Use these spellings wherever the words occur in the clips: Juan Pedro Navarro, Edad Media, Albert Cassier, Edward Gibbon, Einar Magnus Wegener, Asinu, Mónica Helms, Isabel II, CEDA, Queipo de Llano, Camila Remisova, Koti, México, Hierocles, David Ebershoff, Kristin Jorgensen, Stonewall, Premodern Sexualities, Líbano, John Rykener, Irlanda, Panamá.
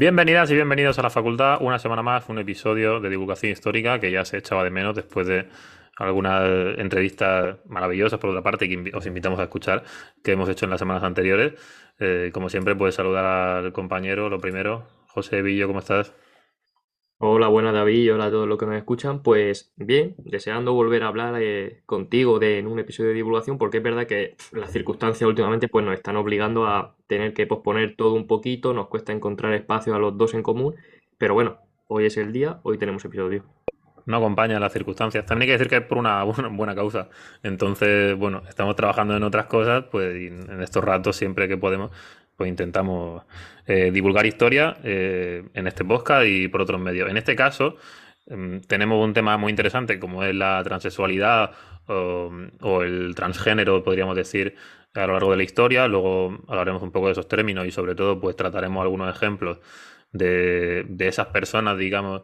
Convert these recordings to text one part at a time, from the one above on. Bienvenidas y bienvenidos a la facultad. Una semana más, un episodio de divulgación histórica que ya se echaba de menos después de algunas entrevistas maravillosas, por otra parte, que os invitamos a escuchar, que hemos hecho en las semanas anteriores. Como siempre, pues saludar al compañero, lo primero. José Villo, ¿cómo estás? Hola, buenas David, hola a todos los que nos escuchan. Pues bien, deseando volver a hablar contigo en un episodio de divulgación, porque es verdad que las circunstancias últimamente pues nos están obligando a tener que posponer todo un poquito, nos cuesta encontrar espacio a los dos en común, pero bueno, hoy es el día, hoy tenemos episodio. No acompaña las circunstancias, también hay que decir que es por una buena causa, entonces bueno, estamos trabajando en otras cosas, pues en estos ratos siempre que podemos pues intentamos divulgar historia en este podcast y por otros medios. En este caso tenemos un tema muy interesante como es la transexualidad o el transgénero, podríamos decir, a lo largo de la historia. Luego hablaremos un poco de esos términos y sobre todo pues trataremos algunos ejemplos de esas personas, digamos,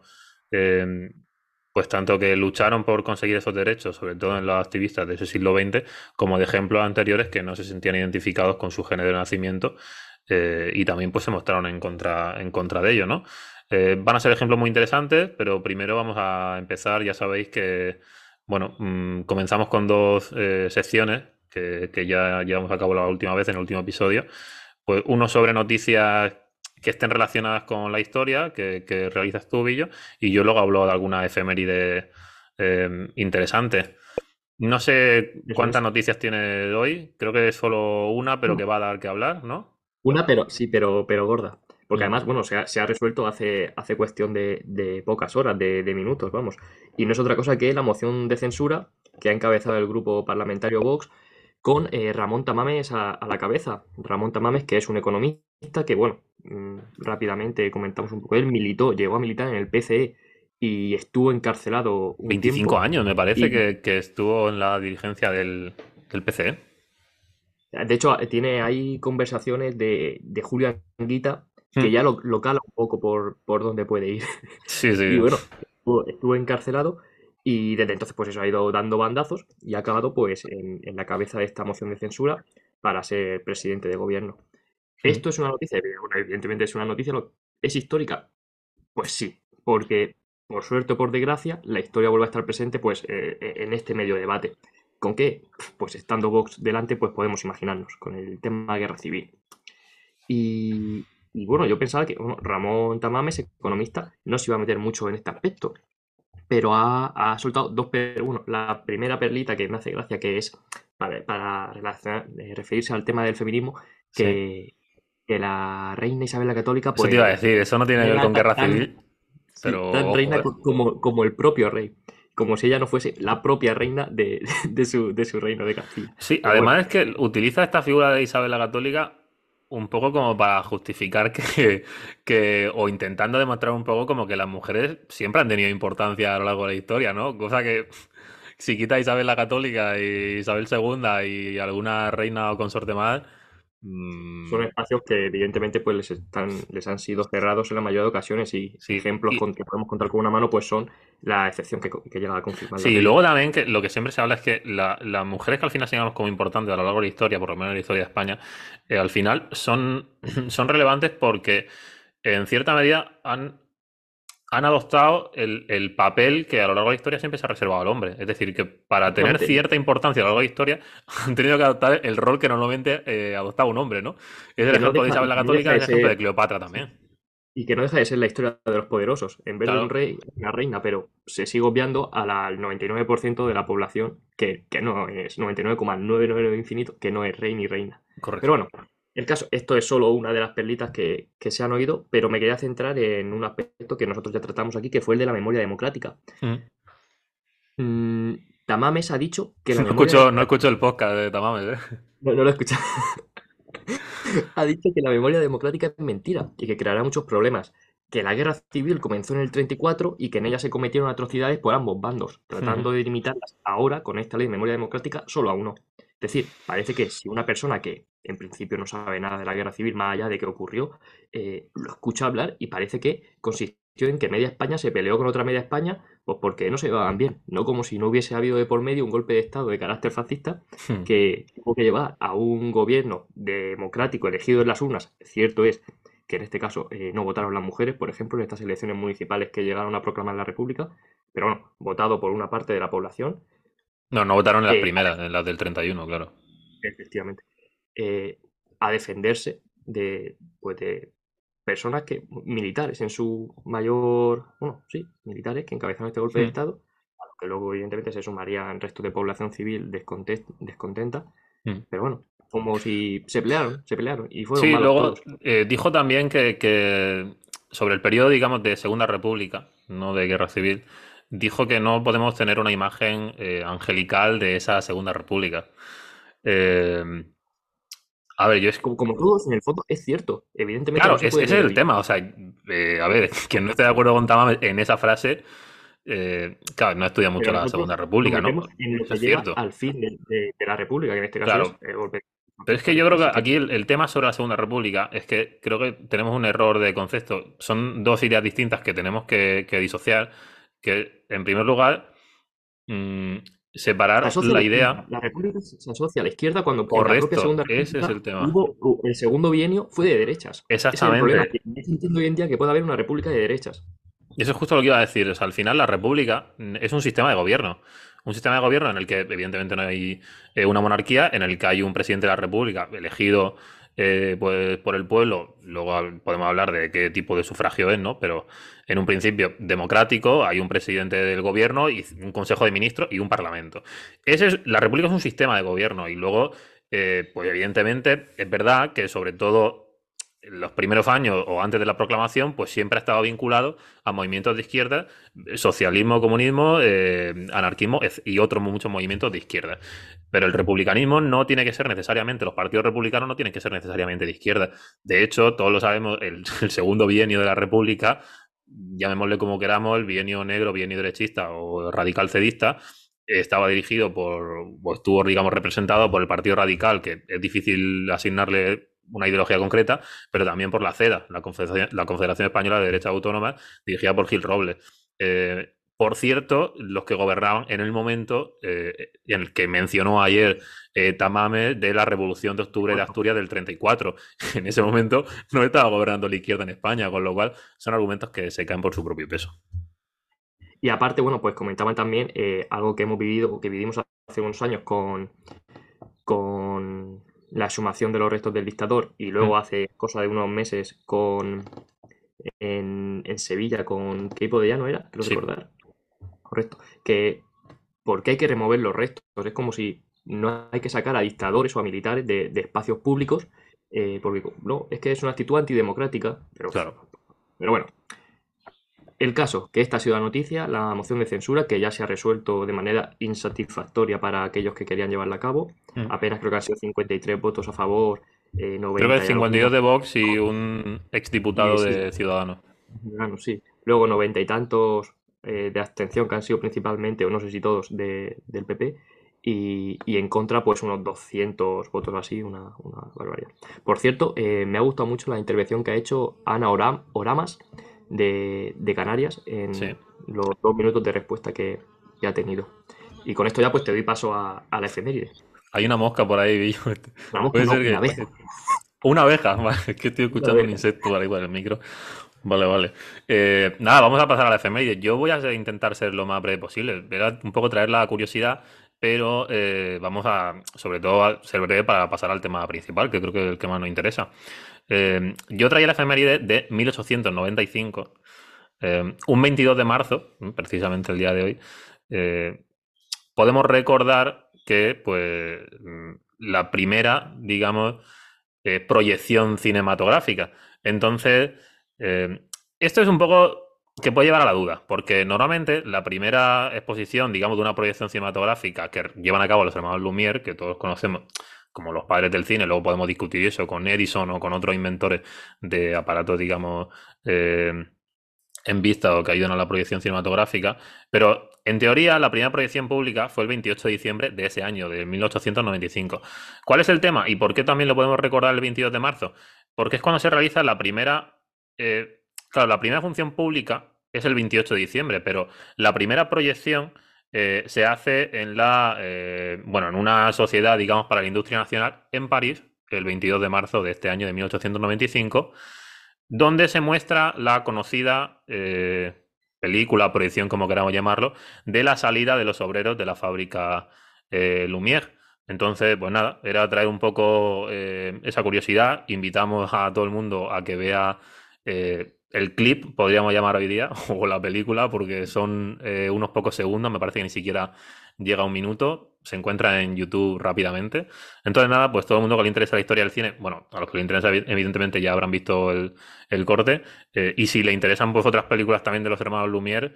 pues tanto que lucharon por conseguir esos derechos, sobre todo en los activistas de ese siglo XX, como de ejemplos anteriores que no se sentían identificados con su género de nacimiento y también pues se mostraron en contra de ello, ¿no? Van a ser ejemplos muy interesantes, pero primero vamos a empezar, ya sabéis que, bueno, comenzamos con dos secciones que ya llevamos a cabo la última vez, en el último episodio, pues uno sobre noticias que estén relacionadas con la historia que realizas tú, Villo, y yo luego hablo de alguna efeméride interesante. No sé cuántas noticias tiene hoy, creo que es solo una, pero que va a dar que hablar, ¿no? Una, pero sí, pero gorda. Porque además, bueno, se ha resuelto hace cuestión de pocas horas, de minutos, vamos. Y no es otra cosa que la moción de censura que ha encabezado el grupo parlamentario Vox con Ramón Tamames a la cabeza. Ramón Tamames, que es un economista que, bueno, rápidamente comentamos un poco, él llegó a militar en el PCE y estuvo encarcelado un 25 tiempo, años, me parece, y que estuvo en la dirigencia del PCE. De hecho, tiene ahí conversaciones de Julia Anguita que ya lo cala un poco por dónde puede ir. Sí, sí. Y bueno, estuvo encarcelado y desde entonces pues eso ha ido dando bandazos y ha acabado pues en la cabeza de esta moción de censura para ser presidente de gobierno. ¿Esto es una noticia? Bueno, evidentemente es una noticia. ¿Es histórica? Pues sí, porque por suerte o por desgracia la historia vuelve a estar presente pues en este medio debate. ¿Con qué? Pues estando Vox delante pues podemos imaginarnos, con el tema de guerra civil. Y bueno, yo pensaba que Ramón Tamames, economista, no se iba a meter mucho en este aspecto, pero ha soltado dos perlas. La primera perlita que me hace gracia, que es para referirse al tema del feminismo, que... Sí. Que la reina Isabel la Católica... Pues, eso te iba a decir, eso no tiene que ver con guerra civil. Pero, tan reina como el propio rey. Como si ella no fuese la propia reina de su reino de Castilla. Sí, pero además bueno, es que utiliza esta figura de Isabel la Católica un poco como para justificar que o intentando demostrar un poco como que las mujeres siempre han tenido importancia a lo largo de la historia, ¿no? Cosa que... Si quita Isabel la Católica y Isabel II y alguna reina o consorte más... Son espacios que evidentemente pues les han sido cerrados en la mayoría de ocasiones y sí, ejemplos que podemos contar con una mano pues son la excepción que llega a confirmar. Sí, y luego también que lo que siempre se habla es que las mujeres que al final señalamos como importantes a lo largo de la historia, por lo menos en la historia de España, al final son relevantes porque en cierta medida han adoptado el papel que a lo largo de la historia siempre se ha reservado al hombre. Es decir, que para tener cierta importancia a lo largo de la historia han tenido que adoptar el rol que normalmente adoptaba un hombre, ¿no? Es el ejemplo de Isabel la Católica, es el ejemplo de Cleopatra también. Y que no deja de ser la historia de los poderosos. En vez de un rey, una reina, pero se sigue obviando al 99% de la población, que no es 99,999 infinito, que no es rey ni reina. Correcto. Pero bueno... El caso, esto es solo una de las perlitas que se han oído, pero me quería centrar en un aspecto que nosotros ya tratamos aquí, que fue el de la memoria democrática. Tamames ha dicho que la memoria... No escucho el podcast de Tamames, ¿eh? No lo he escuchado. Ha dicho que la memoria democrática es mentira y que creará muchos problemas. Que la guerra civil comenzó en el 34 y que en ella se cometieron atrocidades por ambos bandos, tratando de limitarlas ahora con esta ley de memoria democrática solo a uno. Es decir, parece que si una persona que en principio no sabe nada de la guerra civil más allá de qué ocurrió, lo escucha hablar y parece que consistió en que media España se peleó con otra media España pues porque no se llevaban bien, no como si no hubiese habido de por medio un golpe de Estado de carácter fascista que tuvo que llevar a un gobierno democrático elegido en las urnas, cierto es, que en este caso no votaron las mujeres, por ejemplo, en estas elecciones municipales que llegaron a proclamar la República, pero bueno, votado por una parte de la población. No votaron en las primeras, en las del 31, claro. Efectivamente. A defenderse de personas que militares en su mayor... Bueno, sí, militares que encabezaron este golpe de Estado, a los que luego evidentemente se sumarían restos de población civil descontenta, pero bueno, como si se pelearon y fueron malos todos. Sí, luego dijo también que sobre el periodo, digamos, de Segunda República, no de Guerra Civil, dijo que no podemos tener una imagen angelical de esa Segunda República. A ver, yo es como todos, en el fondo, es cierto. Evidentemente. Claro, ese es el tema. O sea, a ver, quien no esté de acuerdo con Tamames en esa frase, claro, no ha estudiado mucho la Segunda República, ¿no? En lo que lleva al fin de la República, que en este caso claro. Es el golpe. Pero es que yo creo que aquí el tema sobre la Segunda República es que creo que tenemos un error de concepto. Son dos ideas distintas que tenemos que disociar. Que, en primer lugar, separar la idea... La República se asocia a la izquierda cuando por la propia Segunda República ese es el tema. Hubo el segundo bienio fue de derechas. Exactamente. Ese es el problema. Entiendo hoy en día que puede haber una república de derechas. Eso es justo lo que iba a decir. O sea, al final la república es un sistema de gobierno. Un sistema de gobierno en el que evidentemente no hay una monarquía, en el que hay un presidente de la república elegido pues, por el pueblo. Luego podemos hablar de qué tipo de sufragio es, ¿no? Pero en un principio democrático hay un presidente del gobierno y un consejo de ministros y un parlamento. La república es un sistema de gobierno y luego, pues evidentemente es verdad que sobre todo los primeros años o antes de la proclamación, pues siempre ha estado vinculado a movimientos de izquierda, socialismo, comunismo, anarquismo y otros muchos movimientos de izquierda. Pero el republicanismo no tiene que ser necesariamente, los partidos republicanos no tienen que ser necesariamente de izquierda. De hecho, todos lo sabemos, el segundo bienio de la República, llamémosle como queramos, el bienio negro, bienio derechista o radical cedista, estaba dirigido o estuvo, digamos, representado por el Partido Radical, que es difícil asignarle una ideología concreta, pero también por la CEDA, la Confederación Española de Derechas Autónomas, dirigida por Gil Robles. Por cierto, los que gobernaban en el momento en el que mencionó ayer Tamames de la Revolución de Octubre de Asturias del 34. En ese momento no estaba gobernando la izquierda en España, con lo cual son argumentos que se caen por su propio peso. Y aparte, bueno, pues comentaban también algo que hemos vivido o que vivimos hace unos años con la exhumación de los restos del dictador y luego hace cosa de unos meses en Sevilla con Queipo de Llano, ¿era? Creo recordar. Correcto. Que porque hay que remover los restos. Es como si no hay que sacar a dictadores o a militares de espacios públicos porque no, es que es una actitud antidemocrática. Pero, claro. Pero bueno, el caso, que esta ha sido la noticia, la moción de censura, que ya se ha resuelto de manera insatisfactoria para aquellos que querían llevarla a cabo. Apenas creo que han sido 53 votos a favor, 90... Creo que es 52 de Vox y un exdiputado de Ciudadanos. Ciudadanos, sí. Luego 90 y tantos de abstención, que han sido principalmente, o no sé si todos, del PP. Y en contra, pues unos 200 votos así, una barbaridad. Por cierto, me ha gustado mucho la intervención que ha hecho Ana Oramas, de Canarias en los 2 minutos de respuesta que ha tenido. Y con esto ya pues te doy paso a la efeméride. Hay una mosca por ahí, Billo. Una abeja. Una abeja, vale, es que estoy escuchando un insecto ahí por el micro. Vale. Nada, vamos a pasar a la efeméride. Yo voy a intentar ser lo más breve posible. Era un poco traer la curiosidad, pero vamos a, sobre todo, a ser breve para pasar al tema principal, que creo que es el que más nos interesa. Yo traía la efeméride de 1895, un 22 de marzo, precisamente el día de hoy. Podemos recordar que pues la primera, digamos, proyección cinematográfica. Entonces, esto es un poco que puede llevar a la duda, porque normalmente la primera exposición, digamos, de una proyección cinematográfica que llevan a cabo los hermanos Lumière, que todos conocemos como los padres del cine, luego podemos discutir eso con Edison o con otros inventores de aparatos, digamos, en vista o que ayudan a la proyección cinematográfica, pero en teoría la primera proyección pública fue el 28 de diciembre de ese año, de 1895. ¿Cuál es el tema? ¿Y por qué también lo podemos recordar el 22 de marzo? Porque es cuando se realiza la primera... claro, la primera función pública es el 28 de diciembre, pero la primera proyección... se hace en una sociedad, digamos, para la industria nacional en París, el 22 de marzo de este año de 1895, donde se muestra la conocida película, proyección, como queramos llamarlo, de la salida de los obreros de la fábrica Lumière. Entonces, pues nada, era traer un poco esa curiosidad. Invitamos a todo el mundo a que vea el clip, podríamos llamar hoy día, o la película, porque son unos pocos segundos, me parece que ni siquiera llega a un minuto, se encuentra en YouTube rápidamente. Entonces nada, pues todo el mundo que le interesa la historia del cine, bueno, a los que le interesa evidentemente ya habrán visto el corte, y si le interesan pues otras películas también de los hermanos Lumière,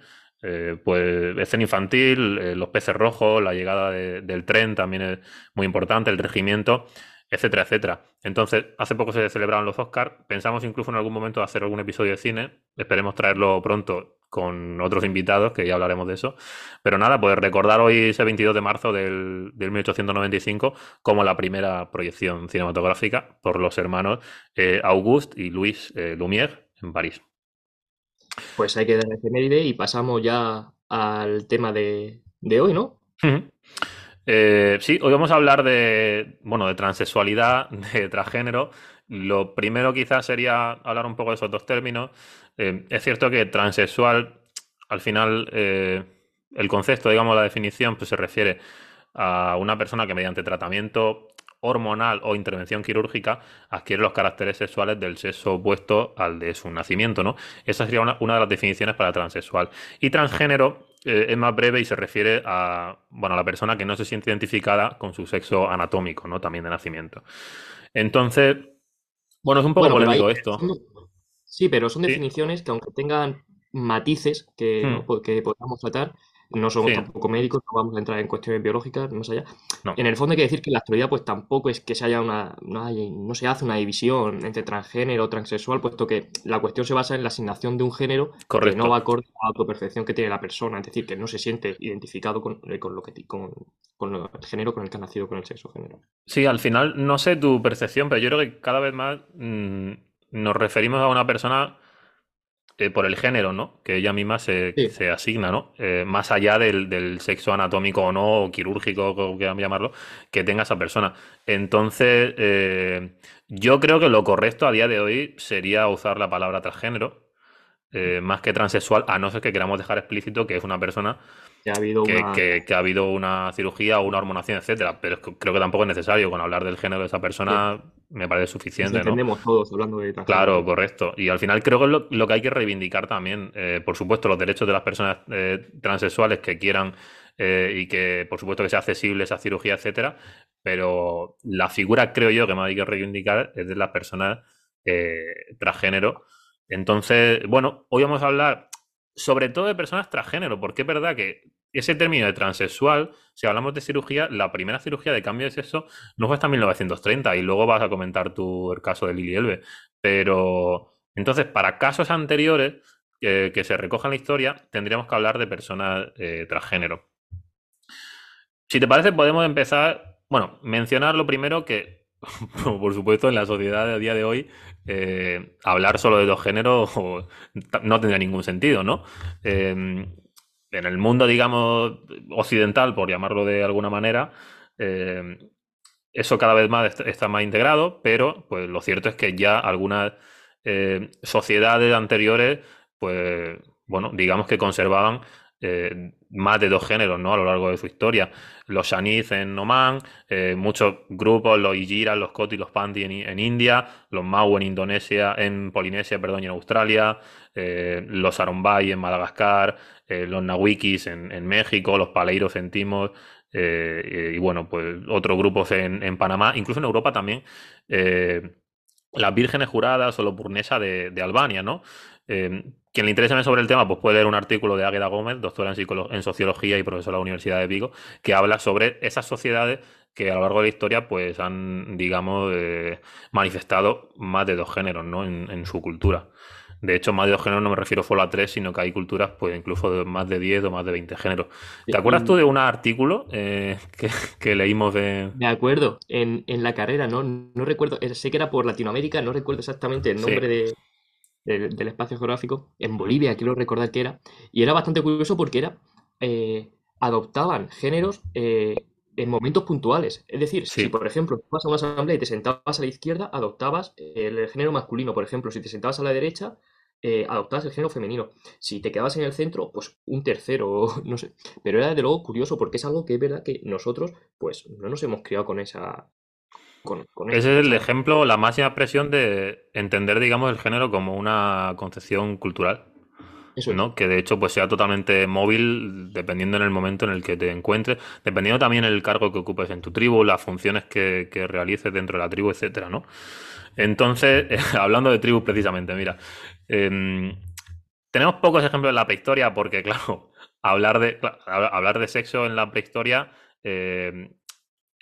pues escena infantil, Los peces rojos, la llegada del tren también es muy importante, el regimiento, etcétera, etcétera. Entonces, hace poco se celebraron los Oscars, pensamos incluso en algún momento hacer algún episodio de cine, esperemos traerlo pronto con otros invitados, que ya hablaremos de eso, pero nada, pues recordar hoy ese 22 de marzo del 1895 como la primera proyección cinematográfica por los hermanos Auguste y Luis Lumière en París. Pues hay que dar efeméride y pasamos ya al tema de hoy, ¿no? Uh-huh. Sí, hoy vamos a hablar de transexualidad, de transgénero. Lo primero quizás sería hablar un poco de esos dos términos. Es cierto que transexual, al final, el concepto, digamos, la definición, pues se refiere a una persona que mediante tratamiento hormonal o intervención quirúrgica adquiere los caracteres sexuales del sexo opuesto al de su nacimiento, ¿no? Esa sería una de las definiciones para transexual. Y transgénero es más breve y se refiere a la persona que no se siente identificada con su sexo anatómico, ¿no? También de nacimiento. Entonces, es un poco polémico esto. Sí, pero son definiciones que aunque tengan matices que podamos tratar, no somos tampoco médicos, no vamos a entrar en cuestiones biológicas, más allá. No. En el fondo hay que decir que en la actualidad pues tampoco es que se haya no se hace una división entre transgénero o transexual, puesto que la cuestión se basa en la asignación de un género Correcto. Que no va acorde a la autopercepción que tiene la persona, es decir, que no se siente identificado con el género con el que ha nacido, con el sexo género. Sí, al final, no sé tu percepción, pero yo creo que cada vez más nos referimos a una persona por el género, ¿no? Que ella misma se asigna, ¿no? Más allá del sexo anatómico o no, o quirúrgico, como quieran llamarlo, que tenga esa persona. Entonces, yo creo que lo correcto a día de hoy sería usar la palabra transgénero, más que transexual, a no ser que queramos dejar explícito que es una persona que ha habido una cirugía o una hormonación, etcétera. Pero creo que tampoco es necesario. Con hablar del género de esa persona me parece suficiente, ¿no? Entendemos todos hablando de transgénero. Claro, correcto. Y al final creo que es lo que hay que reivindicar también. Por supuesto, los derechos de las personas transexuales que quieran y que, por supuesto, que sea accesible esa cirugía, etcétera. Pero la figura, creo yo, que más hay que reivindicar es de las personas transgénero. Entonces, hoy vamos a hablar sobre todo de personas transgénero, porque es verdad que ese término de transexual, si hablamos de cirugía, la primera cirugía de cambio de sexo no fue hasta 1930, y luego vas a comentar tú el caso de Lili Elbe. Pero entonces, para casos anteriores que se recojan en la historia, tendríamos que hablar de personas transgénero. Si te parece, podemos empezar, mencionar lo primero que, por supuesto, en la sociedad a día de hoy, hablar solo de dos géneros no tendría ningún sentido, ¿no? En el mundo, digamos, occidental, por llamarlo de alguna manera, eso cada vez más está más integrado, pero pues lo cierto es que ya algunas sociedades anteriores, pues, digamos que conservaban más de dos géneros, ¿no? A lo largo de su historia. Los Shaniz en Omán, muchos grupos, los Ijiras, los Koti, los Panti en India, los Mau en Polinesia, y en Australia, los Arombay en Madagascar, los Nahuikis en México, los Paleiros en Timor, pues otros grupos en Panamá, incluso en Europa también, las Vírgenes Juradas o los Burnesa de Albania, ¿no? Quien le interese más sobre el tema, pues puede leer un artículo de Águeda Gómez, doctora en Sociología y profesora de la Universidad de Vigo, que habla sobre esas sociedades que a lo largo de la historia pues han, digamos, manifestado más de dos géneros, ¿no? En su cultura. De hecho, más de dos géneros no me refiero solo a tres, sino que hay culturas pues incluso de más de 10 o más de 20 géneros. ¿Te acuerdas tú de un artículo que leímos de...? Me acuerdo, en la carrera, no recuerdo, sé que era por Latinoamérica, no recuerdo exactamente el nombre del espacio geográfico, en Bolivia, quiero recordar que era, y era bastante curioso porque adoptaban géneros en momentos puntuales. Es decir, sí. Si por ejemplo tú vas a una asamblea y te sentabas a la izquierda, adoptabas el género masculino. Por ejemplo, si te sentabas a la derecha, adoptabas el género femenino. Si te quedabas en el centro, pues un tercero, no sé. Pero era desde luego curioso porque es algo que es verdad que nosotros pues no nos hemos criado con esa... Ese es el ejemplo, la máxima expresión de entender, digamos, el género como una concepción cultural. Eso es. ¿No? Que de hecho pues sea totalmente móvil dependiendo en el momento en el que te encuentres, dependiendo también el cargo que ocupes en tu tribu, las funciones que realices dentro de la tribu, etcétera, ¿no? Entonces, hablando de tribus precisamente, mira, tenemos pocos ejemplos en la prehistoria porque, claro, hablar de sexo en la prehistoria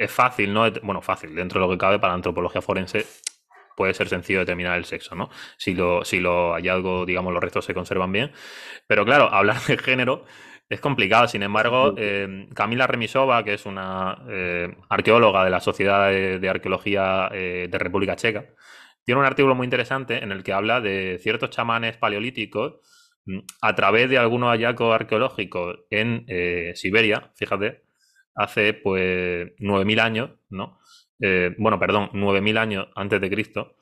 es fácil, ¿no? Bueno, fácil, dentro de lo que cabe para la antropología forense puede ser sencillo determinar el sexo, ¿no? Si lo hallazgo, digamos, los restos se conservan bien. Pero claro, hablar de género es complicado. Sin embargo, Camila Remisova, que es una arqueóloga de la Sociedad de Arqueología de República Checa, tiene un artículo muy interesante en el que habla de ciertos chamanes paleolíticos a través de algunos hallazgos arqueológicos en Siberia, fíjate, hace pues 9.000 años, ¿no? Perdón, 9.000 años antes de Cristo.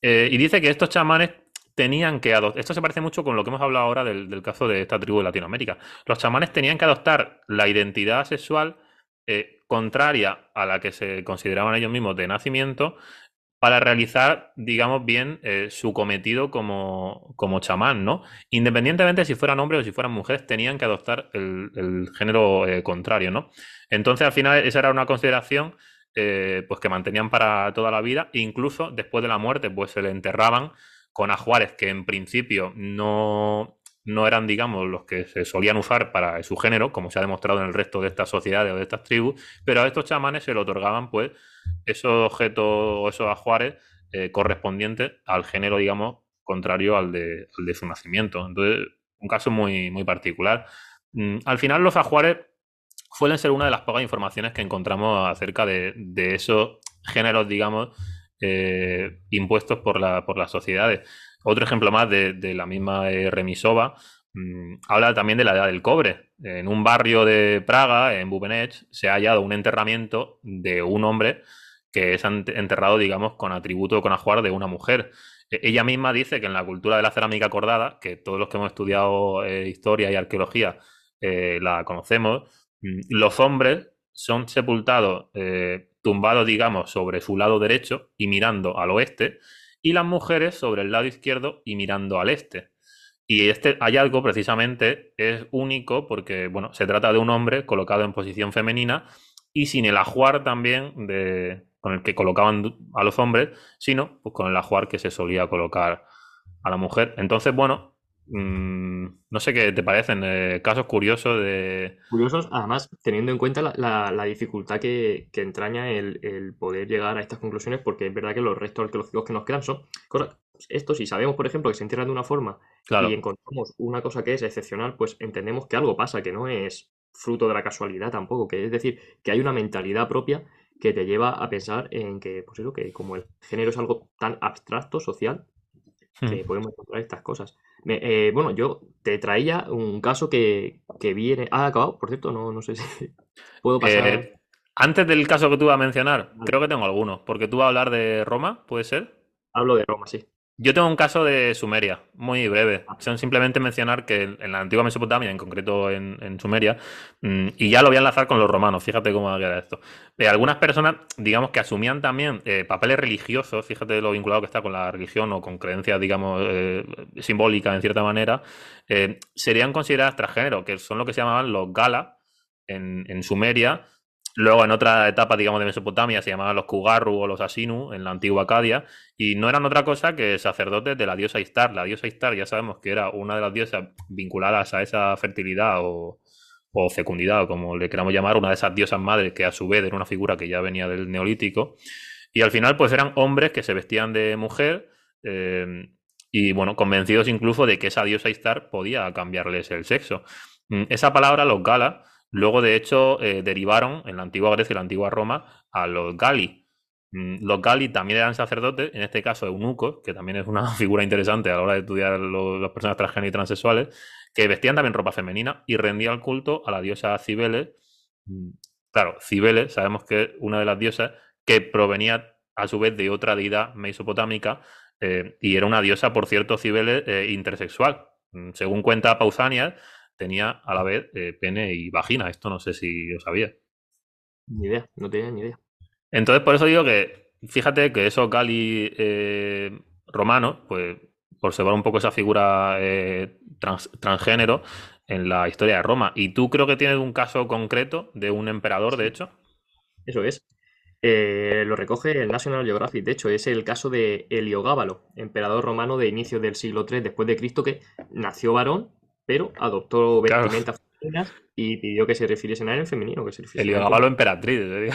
Y dice que estos chamanes tenían que adoptar... Esto se parece mucho con lo que hemos hablado ahora del caso de esta tribu de Latinoamérica. Los chamanes tenían que adoptar la identidad sexual contraria a la que se consideraban ellos mismos de nacimiento para realizar, digamos, bien su cometido como chamán, ¿no? Independientemente de si fueran hombres o si fueran mujeres, tenían que adoptar el género contrario, ¿no? Entonces, al final, esa era una consideración pues que mantenían para toda la vida. Incluso, después de la muerte, pues se le enterraban con ajuares que, en principio, no eran, digamos, los que se solían usar para su género, como se ha demostrado en el resto de estas sociedades o de estas tribus, pero a estos chamanes se le otorgaban, pues, esos objetos o esos ajuares correspondientes al género, digamos, contrario al de su nacimiento. Entonces, un caso muy, muy particular. Al final, los ajuares suelen ser una de las pocas informaciones que encontramos acerca de esos géneros, digamos, impuestos por las sociedades. Otro ejemplo más de la misma Remisova habla también de la edad del cobre. En un barrio de Praga, en Bubenech, se ha hallado un enterramiento de un hombre que es enterrado, digamos, con atributo o con ajuar de una mujer. Ella misma dice que en la cultura de la cerámica cordada, que todos los que hemos estudiado historia y arqueología la conocemos, los hombres son sepultados tumbados, digamos, sobre su lado derecho y mirando al oeste, y las mujeres sobre el lado izquierdo y mirando al este. Y este hallazgo precisamente es único porque, bueno, se trata de un hombre colocado en posición femenina y sin el ajuar también con el que colocaban a los hombres, sino pues, con el ajuar que se solía colocar a la mujer. Entonces, bueno, no sé qué te parecen casos curiosos de... Curiosos, además, teniendo en cuenta la dificultad que entraña el poder llegar a estas conclusiones, porque es verdad que los restos arqueológicos que nos quedan son cosas... Esto, si sabemos, por ejemplo, que se entierran de una forma claro. Y encontramos una cosa que es excepcional, pues entendemos que algo pasa, que no es fruto de la casualidad tampoco, que es decir, que hay una mentalidad propia que te lleva a pensar en que, pues eso, que como el género es algo tan abstracto, social, que podemos encontrar estas cosas. Yo te traía un caso que viene... ¿Ha acabado? Por cierto, no sé si puedo pasar... antes del caso que tú vas a mencionar, creo que tengo algunos, porque tú vas a hablar de Roma, ¿puede ser? Hablo de Roma, sí. Yo tengo un caso de Sumeria, muy breve. Son simplemente mencionar que en la antigua Mesopotamia, en concreto en Sumeria, y ya lo voy a enlazar con los romanos, fíjate cómo queda esto. Algunas personas, digamos, que asumían también papeles religiosos, fíjate lo vinculado que está con la religión o con creencias, digamos, simbólicas en cierta manera, serían consideradas transgénero, que son lo que se llamaban los galas en Sumeria. Luego, en otra etapa, digamos, de Mesopotamia, se llamaban los Kugarru o los Asinu, en la antigua Acadia, y no eran otra cosa que sacerdotes de la diosa Istar. La diosa Istar, ya sabemos que era una de las diosas vinculadas a esa fertilidad o fecundidad, o como le queramos llamar, una de esas diosas madres que a su vez era una figura que ya venía del Neolítico. Y al final, pues eran hombres que se vestían de mujer, y bueno, convencidos incluso de que esa diosa Istar podía cambiarles el sexo. Esa palabra, los galas, luego, de hecho, derivaron en la antigua Grecia y la antigua Roma a los gali. Los gali también eran sacerdotes, en este caso eunucos, que también es una figura interesante a la hora de estudiar las personas transgénero y transexuales, que vestían también ropa femenina y rendían culto a la diosa Cibeles, Claro, Cibeles, sabemos que es una de las diosas que provenía a su vez de otra deidad mesopotámica, y era una diosa, por cierto, Cibeles, intersexual. Según cuenta Pausanias, tenía a la vez pene y vagina. Esto no sé si lo sabía. Ni idea, no tenía ni idea. Entonces, por eso digo que, fíjate que esos Gali romanos, pues, por separar un poco esa figura transgénero en la historia de Roma. ¿Y tú creo que tienes un caso concreto de un emperador, de hecho? Eso es. Lo recoge el National Geographic. De hecho, es el caso de Heliogábalo, emperador romano de inicios del siglo III después de Cristo, que nació varón, pero adoptó vestimentas femeninas y pidió que se refiriesen a él en femenino. Heliogábalo emperatriz, te digo.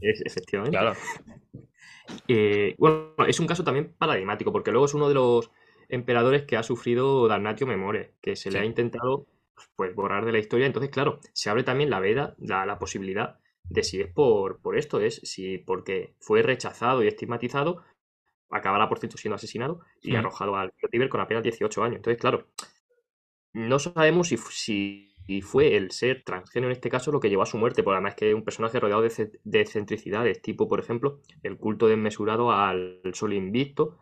Efectivamente. Claro. Bueno, es un caso también paradigmático, porque luego es uno de los emperadores que ha sufrido damnatio memoriae, que se le ha intentado, pues, borrar de la historia. Entonces, claro, se abre también la veda, la posibilidad de si es por esto, es si porque fue rechazado y estigmatizado, acabará, por cierto, siendo asesinado y arrojado al río Tíber con apenas 18 años. Entonces, claro, no sabemos si fue el ser transgénero en este caso lo que llevó a su muerte, porque además es que es un personaje rodeado de excentricidades, tipo, por ejemplo, el culto desmesurado al sol invicto,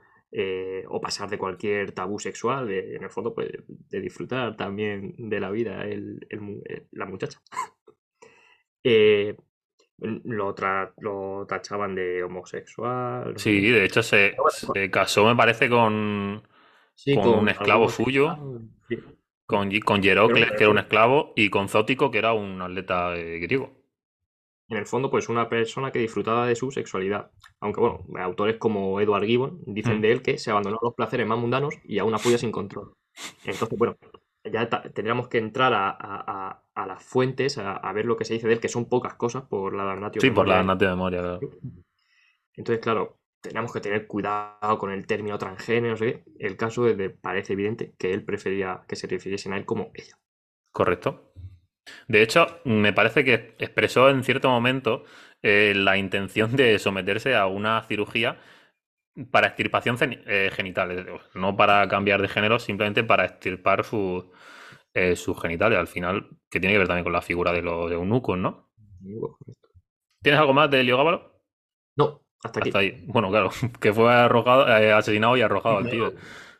o pasar de cualquier tabú sexual, en el fondo, pues, de disfrutar también de la vida la muchacha. Lo tachaban de homosexual. Sí, de hecho se casó, me parece, con un esclavo suyo, sí. Con Hierocles, que era un esclavo, y con Zótico, que era un atleta griego. En el fondo, pues, una persona que disfrutaba de su sexualidad. Aunque, bueno, autores como Edward Gibbon dicen de él que se abandonó a los placeres más mundanos y a una puya sin control. Entonces, bueno, ya tendríamos que entrar a las fuentes, a ver lo que se dice de él, que son pocas cosas por la damnatio memoria. Sí, por la damnatio memoria, claro. Entonces, claro, tenemos que tener cuidado con el término transgénero, no sé qué. El caso es parece evidente que él prefería que se refiriesen a él como ella. Correcto. De hecho, me parece que expresó en cierto momento la intención de someterse a una cirugía para extirpación genital, no para cambiar de género, simplemente para extirpar sus genitales, al final, que tiene que ver también con la figura de los eunucos, ¿no? ¿Tienes algo más de Heliogábalo? No, hasta aquí. Bueno, claro, que fue asesinado y arrojado al tío.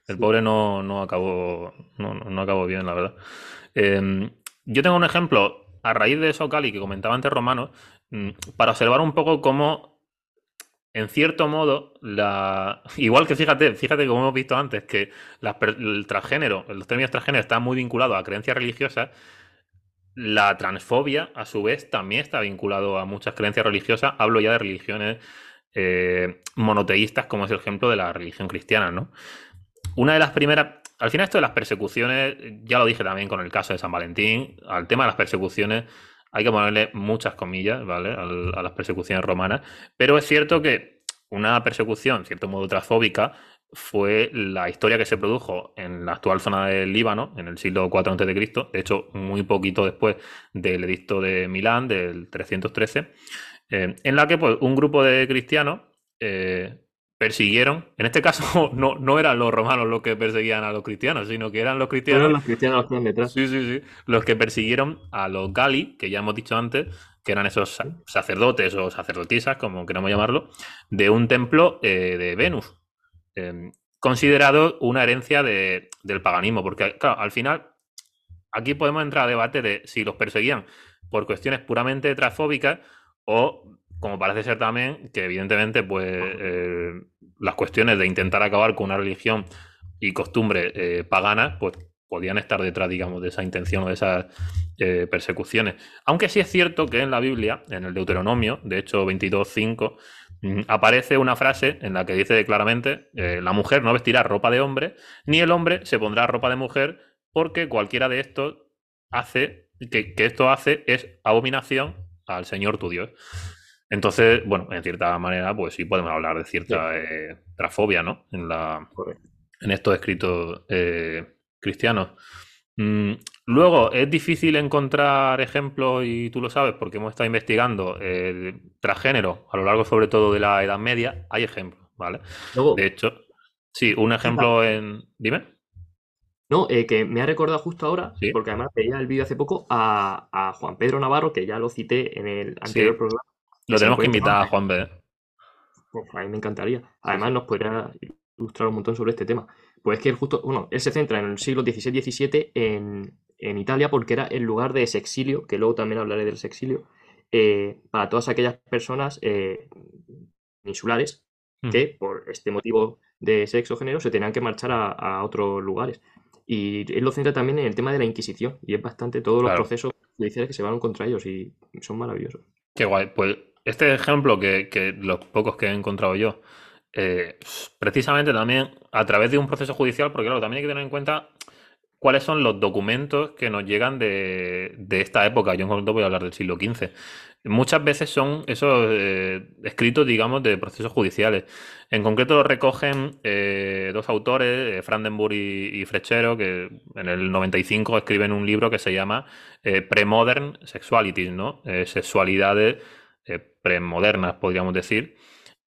El pobre no acabó bien, la verdad. Yo tengo un ejemplo, a raíz de eso, Cali, que comentaba antes Romano, para observar un poco cómo, en cierto modo, igual que fíjate como hemos visto antes, que los términos transgénero están muy vinculados a creencias religiosas, la transfobia, a su vez, también está vinculado a muchas creencias religiosas. Hablo ya de religiones monoteístas, como es el ejemplo de la religión cristiana, ¿no? Una de las primeras... Al final, esto de las persecuciones, ya lo dije también con el caso de San Valentín, al tema de las persecuciones hay que ponerle muchas comillas, ¿vale?, a las persecuciones romanas, pero es cierto que una persecución, en cierto modo transfóbica, fue la historia que se produjo en la actual zona del Líbano, en el siglo IV a.C., de hecho, muy poquito después del edicto de Milán, del 313, en la que, pues, un grupo de cristianos... persiguieron, en este caso no eran los romanos los que perseguían a los cristianos, sino que eran los cristianos. Eran los cristianos los que iban detrás. Sí. Los que persiguieron a los Gali, que ya hemos dicho antes, que eran esos sacerdotes o sacerdotisas, como queremos llamarlo, de un templo de Venus, considerado una herencia del paganismo, porque, claro, al final aquí podemos entrar a debate de si los perseguían por cuestiones puramente transfóbicas o... Como parece ser también que, evidentemente, pues las cuestiones de intentar acabar con una religión y costumbre pagana, pues podían estar detrás, digamos, de esa intención o de esas persecuciones. Aunque sí es cierto que en la Biblia, en el Deuteronomio, de hecho 22:5, aparece una frase en la que dice claramente: la mujer no vestirá ropa de hombre, ni el hombre se pondrá ropa de mujer, porque cualquiera de estos que esto hace es abominación al Señor tu Dios. Entonces, bueno, en cierta manera, pues sí podemos hablar de cierta transfobia, ¿no? En estos escritos cristianos. Luego, es difícil encontrar ejemplos, y tú lo sabes, porque hemos estado investigando transgénero a lo largo, sobre todo, de la Edad Media. Hay ejemplos, ¿vale? De hecho, sí, un ejemplo en... Dime. No, que me ha recordado justo ahora, Sí, porque además veía el vídeo hace poco a Juan Pedro Navarro, que ya lo cité en el anterior sí. programa. Lo y tenemos que invitar a Juan Pedro. Pues a mí me encantaría. Además nos podría ilustrar un montón sobre este tema. Pues es que él justo, bueno, él se centra en el siglo XVI-XVII en Italia porque era el lugar de ese exilio, que luego también hablaré del exilio, para todas aquellas personas insulares que por este motivo de sexo o género se tenían que marchar a otros lugares. Y él lo centra también en el tema de la Inquisición, y es bastante todos los procesos judiciales que se van contra ellos, y son maravillosos. Qué guay. Pues este ejemplo, que los pocos que he encontrado yo, precisamente también a través de un proceso judicial, porque claro, también hay que tener en cuenta cuáles son los documentos que nos llegan de esta época. Yo en concreto voy a hablar del siglo XV. Muchas veces son esos escritos, digamos, de procesos judiciales. En concreto lo recogen dos autores, Brandenburg y Frechero, que en el 95 escriben un libro que se llama Premodern Sexualities, ¿no? Sexualidades premodernas, podríamos decir.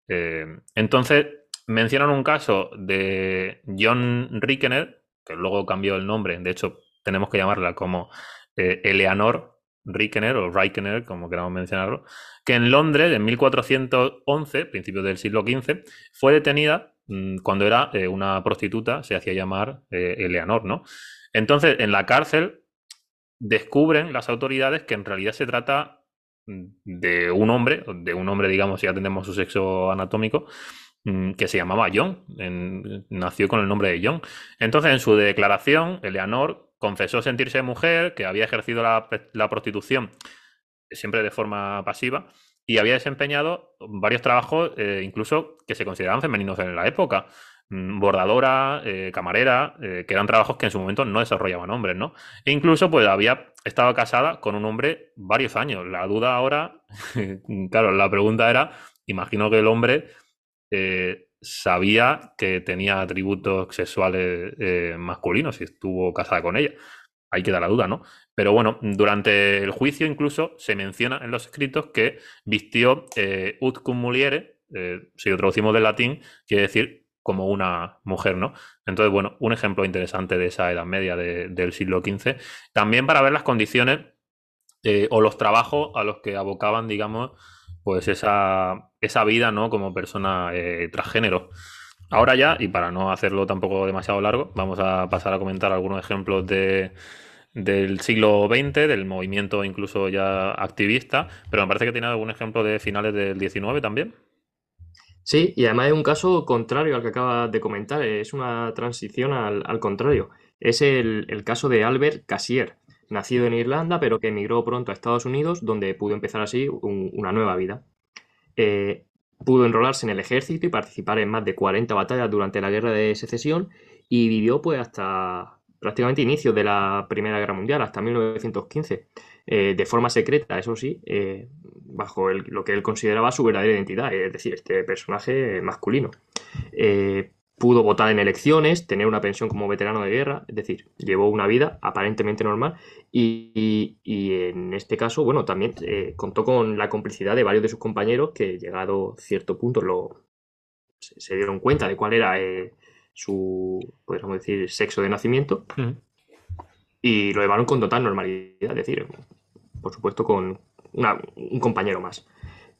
Entonces, mencionan un caso de John Rykener, que luego cambió el nombre, de hecho, tenemos que llamarla como Eleanor Rykener o Rykener, como queramos mencionarlo, que en Londres, en 1411, principios del siglo XV, fue detenida cuando era una prostituta, se hacía llamar Eleanor, ¿no? Entonces, en la cárcel descubren las autoridades que en realidad se trata de un hombre, digamos, si atendemos su sexo anatómico, que se llamaba John, nació con el nombre de John. Entonces, en su declaración, Eleanor confesó sentirse mujer, que había ejercido la prostitución siempre de forma pasiva y había desempeñado varios trabajos, incluso que se consideraban femeninos en la época, bordadora, camarera, que eran trabajos que en su momento no desarrollaban hombres, ¿no? E incluso pues había estado casada con un hombre varios años. La duda ahora, claro, la pregunta era, imagino que el hombre sabía que tenía atributos sexuales masculinos y estuvo casada con ella. Ahí queda la duda, ¿no? Pero bueno, durante el juicio incluso se menciona en los escritos que vistió ut cum muliere, si lo traducimos del latín, quiere decir como una mujer, ¿no? Entonces, bueno, un ejemplo interesante de esa Edad Media del siglo XV. También para ver las condiciones o los trabajos a los que abocaban, digamos, pues esa vida, ¿no? Como persona transgénero. Ahora ya, y para no hacerlo tampoco demasiado largo, vamos a pasar a comentar algunos ejemplos del siglo XX, del movimiento incluso ya activista, pero me parece que tiene algún ejemplo de finales del XIX también. Sí, y además es un caso contrario al que acabas de comentar, es una transición al contrario. Es el caso de Albert Cassier, nacido en Irlanda, pero que emigró pronto a Estados Unidos, donde pudo empezar así una nueva vida. Pudo enrolarse en el ejército y participar en más de 40 batallas durante la Guerra de Secesión, y vivió pues hasta prácticamente inicios de la Primera Guerra Mundial, hasta 1915, de forma secreta, eso sí, bajo lo que él consideraba su verdadera identidad, es decir, este personaje masculino. Pudo votar en elecciones, tener una pensión como veterano de guerra, es decir, llevó una vida aparentemente normal y en este caso, bueno, también contó con la complicidad de varios de sus compañeros que, llegado cierto punto, se dieron cuenta de cuál era su, podríamos decir, sexo de nacimiento y lo llevaron con total normalidad, es decir, por supuesto, con un compañero más.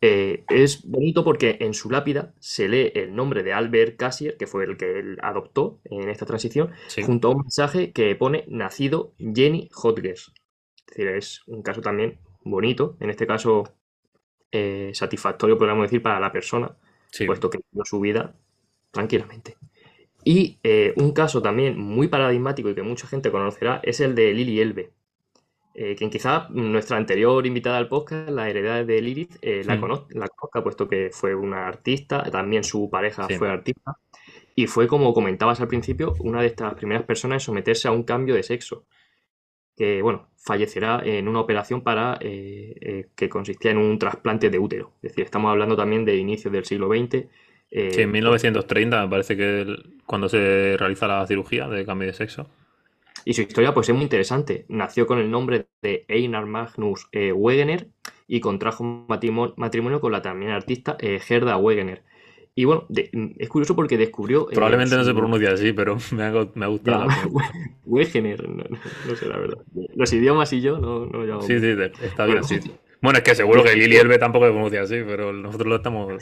Es bonito porque en su lápida se lee el nombre de Albert Cassier, que fue el que él adoptó en esta transición, sí, junto a un mensaje que pone nacido Jenny Hodges. Es decir, es un caso también bonito, en este caso satisfactorio, podríamos decir, para la persona, sí, puesto que vivió su vida tranquilamente. Y un caso también muy paradigmático y que mucha gente conocerá es el de Lili Elbe. Quien quizás nuestra anterior invitada al podcast, La heredad de Lilith, la conozca, puesto que fue una artista, también su pareja sí, fue artista, y fue, como comentabas al principio, una de estas primeras personas en someterse a un cambio de sexo, que, bueno, fallecerá en una operación que consistía en un trasplante de útero. Es decir, estamos hablando también de inicios del siglo XX. Sí, en 1930 me parece que cuando se realiza la cirugía de cambio de sexo. Y su historia pues es muy interesante. Nació con el nombre de Einar Magnus Wegener y contrajo matrimonio con la también artista Gerda Wegener. Y bueno, es curioso porque descubrió... Probablemente no se pronuncia así, pero me ha gustado. Wegener, no sé la verdad. Los idiomas y yo no llamo. Sí, sí, está bien así. Bueno, es que seguro que Lili Elbe tampoco se pronuncia así, pero nosotros lo estamos...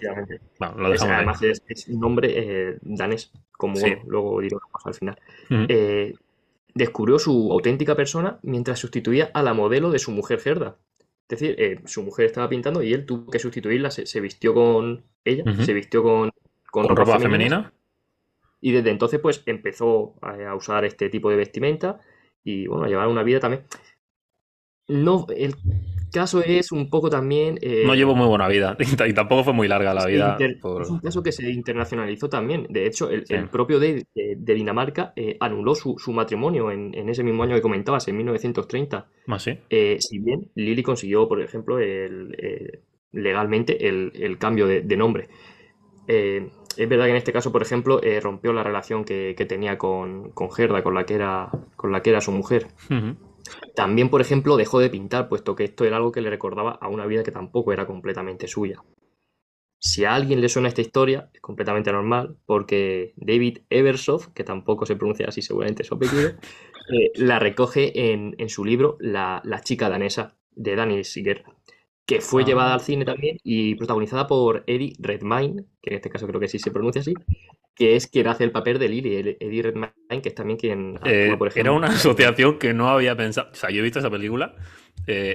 Bueno, lo dejamos. Además es un nombre danés, como sí. Bueno, luego diré una cosa al final. Uh-huh. Descubrió su auténtica persona mientras sustituía a la modelo de su mujer Gerda. Es decir, su mujer estaba pintando y él tuvo que sustituirla, se vistió con ella, uh-huh. Se vistió con ropa femenina. Y desde entonces pues empezó a usar este tipo de vestimenta y bueno, a llevar una vida también. No, el caso es un poco también... no llevó muy buena vida y tampoco fue muy larga la vida. Es un caso que se internacionalizó también. De hecho, el propio de Dinamarca anuló su matrimonio en ese mismo año que comentabas, en 1930. ¿Ah, sí? Si bien Lili consiguió, por ejemplo, legalmente el cambio de nombre. Es verdad que en este caso, por ejemplo, rompió la relación que tenía con Gerda, con la que era su mujer. Uh-huh. También, por ejemplo, dejó de pintar, puesto que esto era algo que le recordaba a una vida que tampoco era completamente suya. Si a alguien le suena esta historia, es completamente normal, porque David Ebershoff, que tampoco se pronuncia así seguramente su apellido, la recoge en su libro La chica danesa, de Dennis Guerra, que fue llevada al cine también y protagonizada por Eddie Redmayne, que en este caso creo que sí se pronuncia así, que es quien hace el papel de Lili, Eddie Redmayne, que es también quien... por ejemplo, era una asociación que no había pensado... O sea, yo he visto esa película,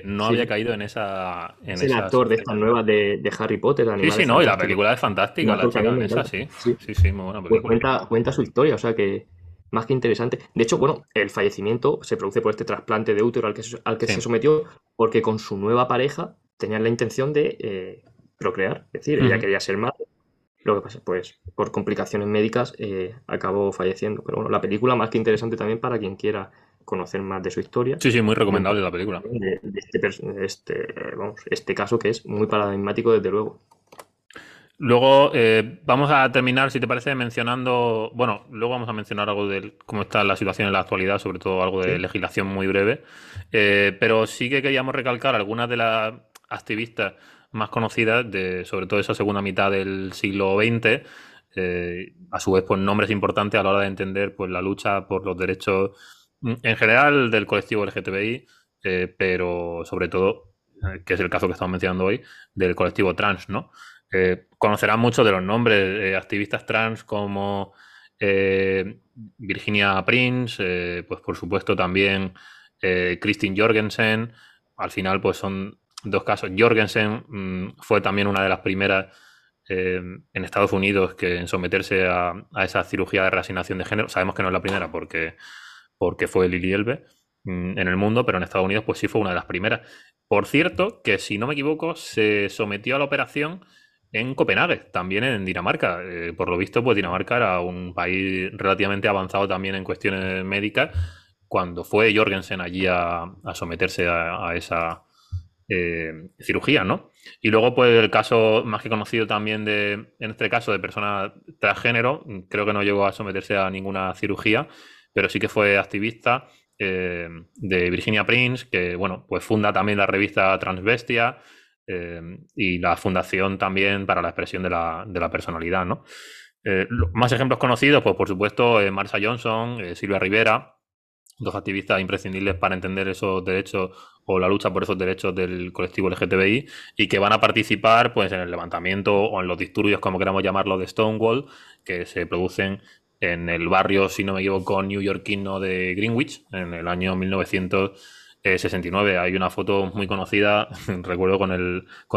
no había caído en esa... Es el actor de estas nuevas de Harry Potter. Sí, sí, no, y la película es fantástica, la chica danesa, sí. Sí, muy buena película. Pues cuenta su historia, o sea que... Más que interesante. De hecho, bueno, el fallecimiento se produce por este trasplante de útero al que se sometió, porque con su nueva pareja tenían la intención de procrear. Es decir, ella quería ser madre. Lo que pasa es, pues, por complicaciones médicas acabó falleciendo. Pero bueno, la película más que interesante también para quien quiera conocer más de su historia. Sí, sí, muy recomendable la película. Este caso que es muy paradigmático, desde luego. Luego vamos a terminar, si te parece, mencionando... Bueno, luego vamos a mencionar algo de cómo está la situación en la actualidad, sobre todo algo de legislación muy breve. Pero sí que queríamos recalcar algunas de las activistas más conocidas, sobre todo esa segunda mitad del siglo XX, a su vez, pues nombres importantes a la hora de entender pues la lucha por los derechos en general del colectivo LGTBI, pero sobre todo, que es el caso que estamos mencionando hoy, del colectivo trans, ¿no? Conocerán muchos de los nombres de activistas trans como Virginia Prince, pues por supuesto también Kristin Jorgensen. Al final, pues son dos casos. Jorgensen fue también una de las primeras en Estados Unidos en someterse a esa cirugía de reasignación de género. Sabemos que no es la primera porque fue Lili Elbe en el mundo, pero en Estados Unidos pues sí fue una de las primeras. Por cierto, que si no me equivoco, se sometió a la operación en Copenhague, también en Dinamarca. Por lo visto, pues Dinamarca era un país relativamente avanzado también en cuestiones médicas cuando fue Jorgensen allí a someterse a esa... cirugía, ¿no? Y luego, pues, el caso más que conocido también en este caso, de personas transgénero, creo que no llegó a someterse a ninguna cirugía, pero sí que fue activista de Virginia Prince, que, bueno, pues funda también la revista Transvestia y la Fundación también para la Expresión de la Personalidad, ¿no? Más ejemplos conocidos, pues, por supuesto, Marsha Johnson, Silvia Rivera, dos activistas imprescindibles para entender esos derechos o la lucha por esos derechos del colectivo LGTBI y que van a participar pues en el levantamiento o en los disturbios, como queramos llamarlo, de Stonewall, que se producen en el barrio, si no me equivoco, neoyorquino de Greenwich en el año 1969. Hay una foto muy conocida, recuerdo, con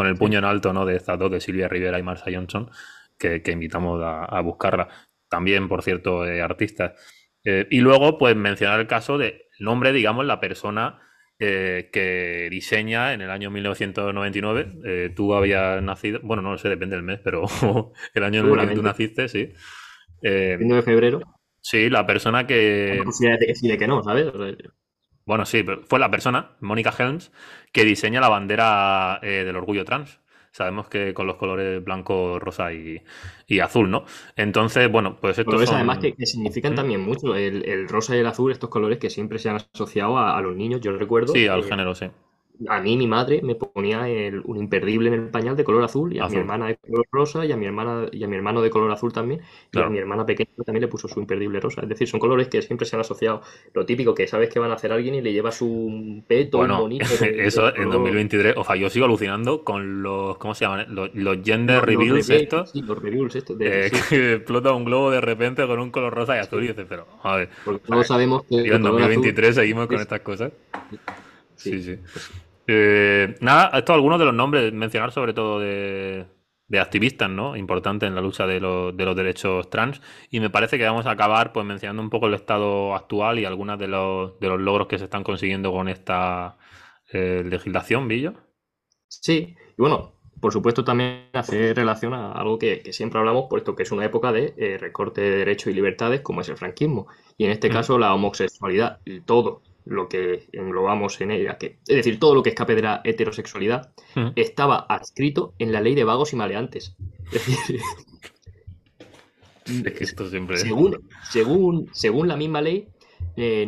el puño en alto, ¿no?, de estas dos, de Silvia Rivera y Marsha Johnson, que invitamos a buscarla. También, por cierto, artistas. Y luego, pues, mencionar el caso de nombre, digamos, la persona... que diseña en el año 1999. Tú habías nacido, bueno, no lo sé, depende del mes, pero el año en el que tú naciste, sí. 9 de febrero. Sí, la persona que... Sí, que no, ¿sabes? Bueno, sí, pero fue la persona, Mónica Helms, que diseña la bandera del orgullo trans. Sabemos que con los colores blanco, rosa y azul, ¿no? Entonces, bueno, pues estos colores, además, que significan también mucho. El rosa y el azul, estos colores que siempre se han asociado a los niños, yo recuerdo. Sí, al género, sí. a mí mi madre me ponía un imperdible en el pañal de color azul, y a mi hermana de color rosa, y a mi hermano de color azul también, claro. Y a mi hermana pequeña también le puso su imperdible rosa. Es decir, son colores que siempre se han asociado. Lo típico que sabes que van a hacer alguien y le llevas un peto, bueno, un bonito. Eso en 2023, o sea, yo sigo alucinando con los, ¿cómo se llaman? Los gender reveals estos. Sí, los reveals estos. Que explota un globo de repente con un color rosa y azul y dices, pero, joder. Porque todos sabemos que. Tío, en 2023 seguimos con estas cosas. Sí, sí. Nada, esto algunos de los nombres, mencionar sobre todo de activistas, ¿no? Importantes en la lucha de los derechos trans. Y me parece que vamos a acabar pues mencionando un poco el estado actual y algunos de los logros que se están consiguiendo con esta legislación, Villo. Sí, y bueno, por supuesto también hace relación a algo que siempre hablamos, puesto que es una época de recorte de derechos y libertades como es el franquismo. Y en este caso la homosexualidad y todo lo que englobamos en ella, que, es decir, todo lo que escape de la heterosexualidad, estaba adscrito en la ley de vagos y maleantes. Es decir, es que esto siempre según la misma ley,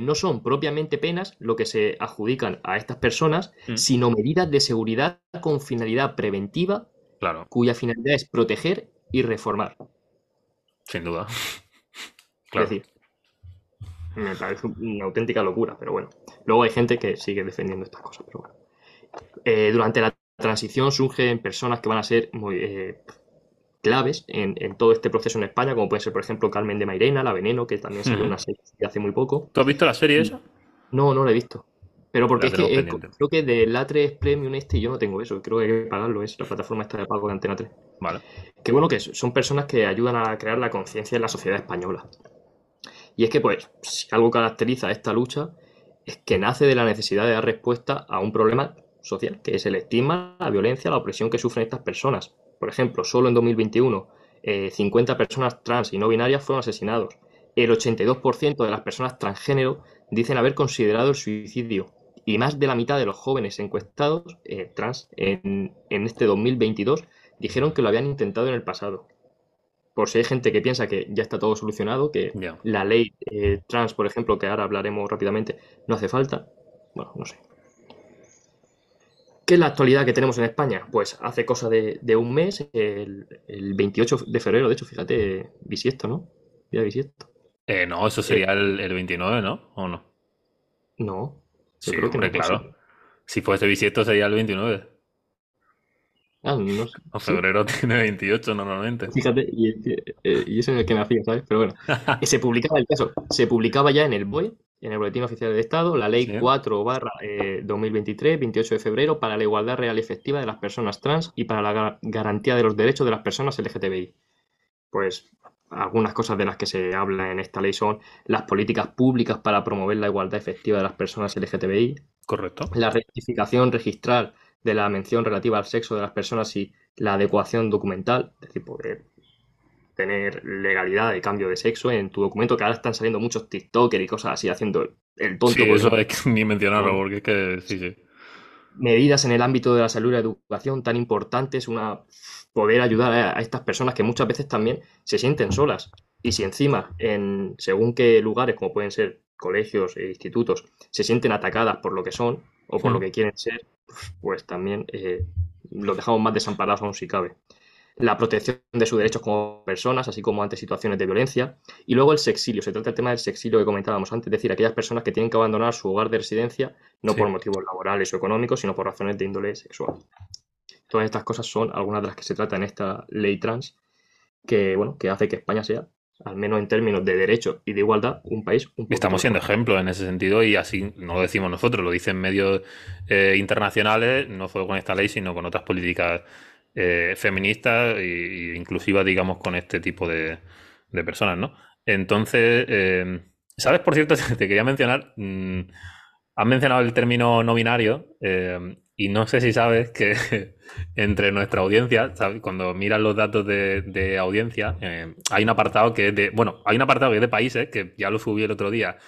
no son propiamente penas lo que se adjudican a estas personas, sino medidas de seguridad con finalidad preventiva, claro, cuya finalidad es proteger y reformar. Sin duda. Claro. Es decir, me parece una auténtica locura, pero bueno. Luego hay gente que sigue defendiendo estas cosas, pero bueno. Durante la transición surgen personas que van a ser muy claves en todo este proceso en España, como puede ser, por ejemplo, Carmen de Mairena, La Veneno, que también salió una serie hace muy poco. ¿Tú has visto la serie esa? No, no la he visto. Pero porque es que creo que de la 3 Premium yo no tengo eso, creo que hay que pagarlo, es la plataforma esta de pago de Antena 3. Vale. Que bueno, que son personas que ayudan a crear la conciencia en la sociedad española. Y es que, pues, si algo caracteriza a esta lucha es que nace de la necesidad de dar respuesta a un problema social, que es el estigma, la violencia, la opresión que sufren estas personas. Por ejemplo, solo en 2021, 50 personas trans y no binarias fueron asesinados. El 82% de las personas transgénero dicen haber considerado el suicidio. Y más de la mitad de los jóvenes encuestados trans en este 2022 dijeron que lo habían intentado en el pasado. Por si hay gente que piensa que ya está todo solucionado, que la ley trans, por ejemplo, que ahora hablaremos rápidamente, no hace falta. Bueno, no sé. ¿Qué es la actualidad que tenemos en España? Pues hace cosa de un mes, el 28 de febrero, de hecho, fíjate, bisiesto, ¿no? Día bisiesto. No, eso sería el 29, ¿no? ¿O no? No. Yo creo que no, claro. Si fuese bisiesto sería el 29. Ah, no sé. O febrero tiene 28 normalmente. Fíjate, y eso es el que nacía, ¿sabes? Pero bueno, se publicaba el caso, se publicaba ya en el BOE, en el Boletín Oficial del Estado, la Ley 4/2023, 28 de febrero, para la igualdad real y efectiva de las personas trans y para la garantía de los derechos de las personas LGTBI. Pues algunas cosas de las que se habla en esta ley son las políticas públicas para promover la igualdad efectiva de las personas LGTBI. Correcto. La rectificación registral de la mención relativa al sexo de las personas y la adecuación documental, es decir, poder tener legalidad de cambio de sexo en tu documento, que ahora están saliendo muchos tiktokers y cosas así haciendo el tonto. Sí, eso hay que ni mencionarlo, porque es que sí. Medidas en el ámbito de la salud y la educación tan importantes, poder ayudar a estas personas que muchas veces también se sienten solas. Y si encima, según qué lugares, como pueden ser colegios e institutos, se sienten atacadas por lo que son o por lo que quieren ser, pues también los dejamos más desamparados aún si cabe. La protección de sus derechos como personas, así como ante situaciones de violencia. Y luego el sexilio, se trata el tema del sexilio que comentábamos antes, es decir, aquellas personas que tienen que abandonar su hogar de residencia, no por motivos laborales o económicos, sino por razones de índole sexual. Todas estas cosas son algunas de las que se trata en esta ley trans, que bueno, que hace que España sea, al menos en términos de derechos y de igualdad, un país... Estamos siendo ejemplo en ese sentido, y así no lo decimos nosotros, lo dicen medios internacionales, no solo con esta ley, sino con otras políticas feministas e inclusivas, digamos, con este tipo de personas, ¿no? Entonces, ¿sabes? Por cierto, te quería mencionar, has mencionado el término no binario, y no sé si sabes que entre nuestra audiencia, ¿sabes? Cuando miras los datos de audiencia, hay un apartado que es de... Bueno, hay un apartado que es de países, que ya lo subí el otro día.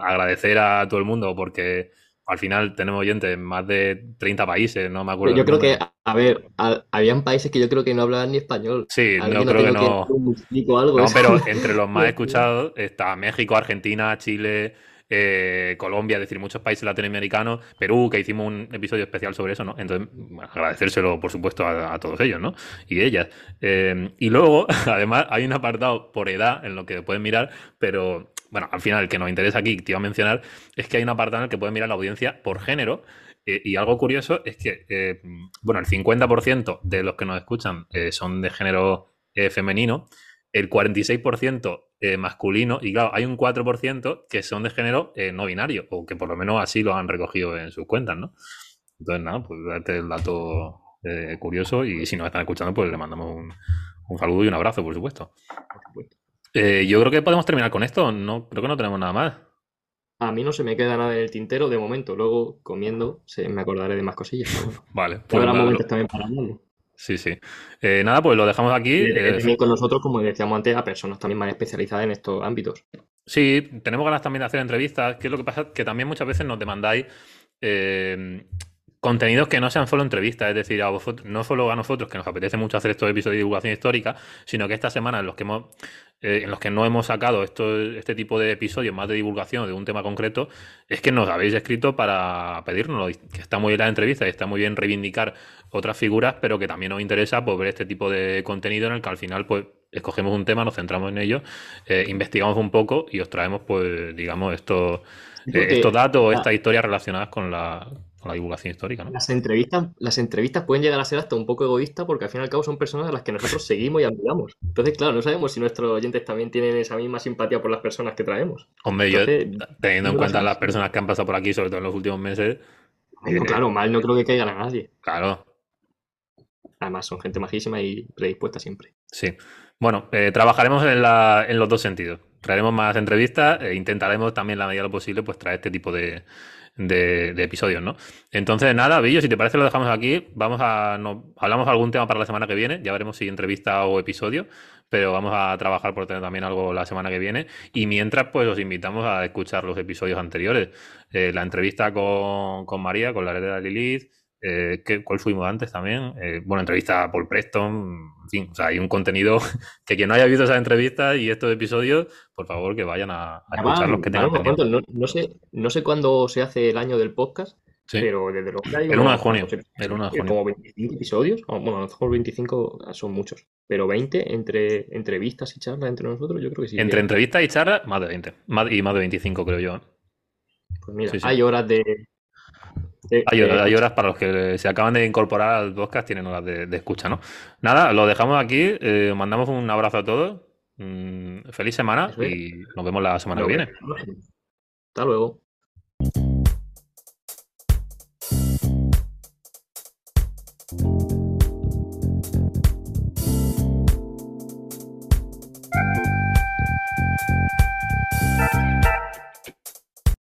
Agradecer a todo el mundo porque al final tenemos oyentes en más de 30 países, no me acuerdo. Yo creo que, a ver, habían países que yo creo que no hablaban ni español. Sí, yo creo que no. No, pero entre los más escuchados está México, Argentina, Chile... Colombia, es decir, muchos países latinoamericanos, Perú, que hicimos un episodio especial sobre eso, ¿no? Entonces, bueno, agradecérselo, por supuesto, a todos ellos, ¿no? Y ellas. Y luego, además, hay un apartado por edad en lo que pueden mirar, pero, bueno, al final, el que nos interesa aquí, te iba a mencionar, es que hay un apartado en el que pueden mirar la audiencia por género. Y algo curioso es que, bueno, el 50% de los que nos escuchan son de género femenino, el 46% masculino, y claro, hay un 4% que son de género no binario, o que por lo menos así lo han recogido en sus cuentas, ¿no? Entonces, nada, pues date el dato curioso, y si nos están escuchando, pues le mandamos un saludo y un abrazo, por supuesto. Yo creo que podemos terminar con esto, no creo que no tenemos nada más. A mí no se me queda nada en el tintero de momento. Luego, comiendo, me acordaré de más cosillas. Bueno. Vale. Pues habrá momentos también para hablarlo. Sí, sí. Nada, pues lo dejamos aquí. También con nosotros, como decíamos antes, a personas también más especializadas en estos ámbitos. Sí, tenemos ganas también de hacer entrevistas. Que es lo que pasa que también muchas veces nos demandáis contenidos que no sean solo entrevistas, es decir, a vosotros, no solo a nosotros, que nos apetece mucho hacer estos episodios de divulgación histórica, sino que esta semana en los que no hemos sacado este tipo de episodios más de divulgación de un tema concreto, es que nos habéis escrito para pedírnoslo, que está muy bien la entrevista y está muy bien reivindicar otras figuras, pero que también nos interesa pues, ver este tipo de contenido en el que al final pues escogemos un tema, nos centramos en ello, investigamos un poco y os traemos pues digamos estos datos o estas historias relacionadas con la divulgación histórica, ¿no? Las entrevistas pueden llegar a ser hasta un poco egoístas porque al fin y al cabo son personas a las que nosotros seguimos y admiramos. Entonces, claro, no sabemos si nuestros oyentes también tienen esa misma simpatía por las personas que traemos. Hombre, entonces, yo teniendo en cuenta las personas que han pasado por aquí, sobre todo en los últimos meses... No, claro, mal no creo que caigan a nadie. Claro. Además, son gente majísima y predispuesta siempre. Sí. Bueno, trabajaremos en los dos sentidos. Traeremos más entrevistas e intentaremos también, en la medida de lo posible, pues traer este tipo de episodios, ¿no? Entonces, nada, Villo, si te parece lo dejamos aquí, hablamos algún tema para la semana que viene, ya veremos si entrevista o episodio, pero vamos a trabajar por tener también algo la semana que viene y mientras, pues os invitamos a escuchar los episodios anteriores, la entrevista con María, con la heredera Lilith, ¿cuál fuimos antes también? Bueno, entrevista a Paul Preston, en fin, o sea, hay un contenido que quien no haya visto esas entrevistas y estos episodios, por favor que vayan a escuchar los que tengan pendiente. No sé cuándo se hace el año del podcast, sí. Pero desde luego que hay... El 1 de junio. El 1 de junio. Como 25 episodios, bueno, a lo mejor 25 son muchos, pero 20 entre entrevistas y charlas entre nosotros, yo creo que sí. Entre entrevistas y charlas, más de 20. Y más de 25, creo yo. Pues mira, sí, sí. Hay horas de... Hay horas para los que se acaban de incorporar al podcast, tienen horas de escucha, ¿no? Nada, lo dejamos aquí, mandamos un abrazo a todos, feliz semana y nos vemos la semana que viene. Hasta luego.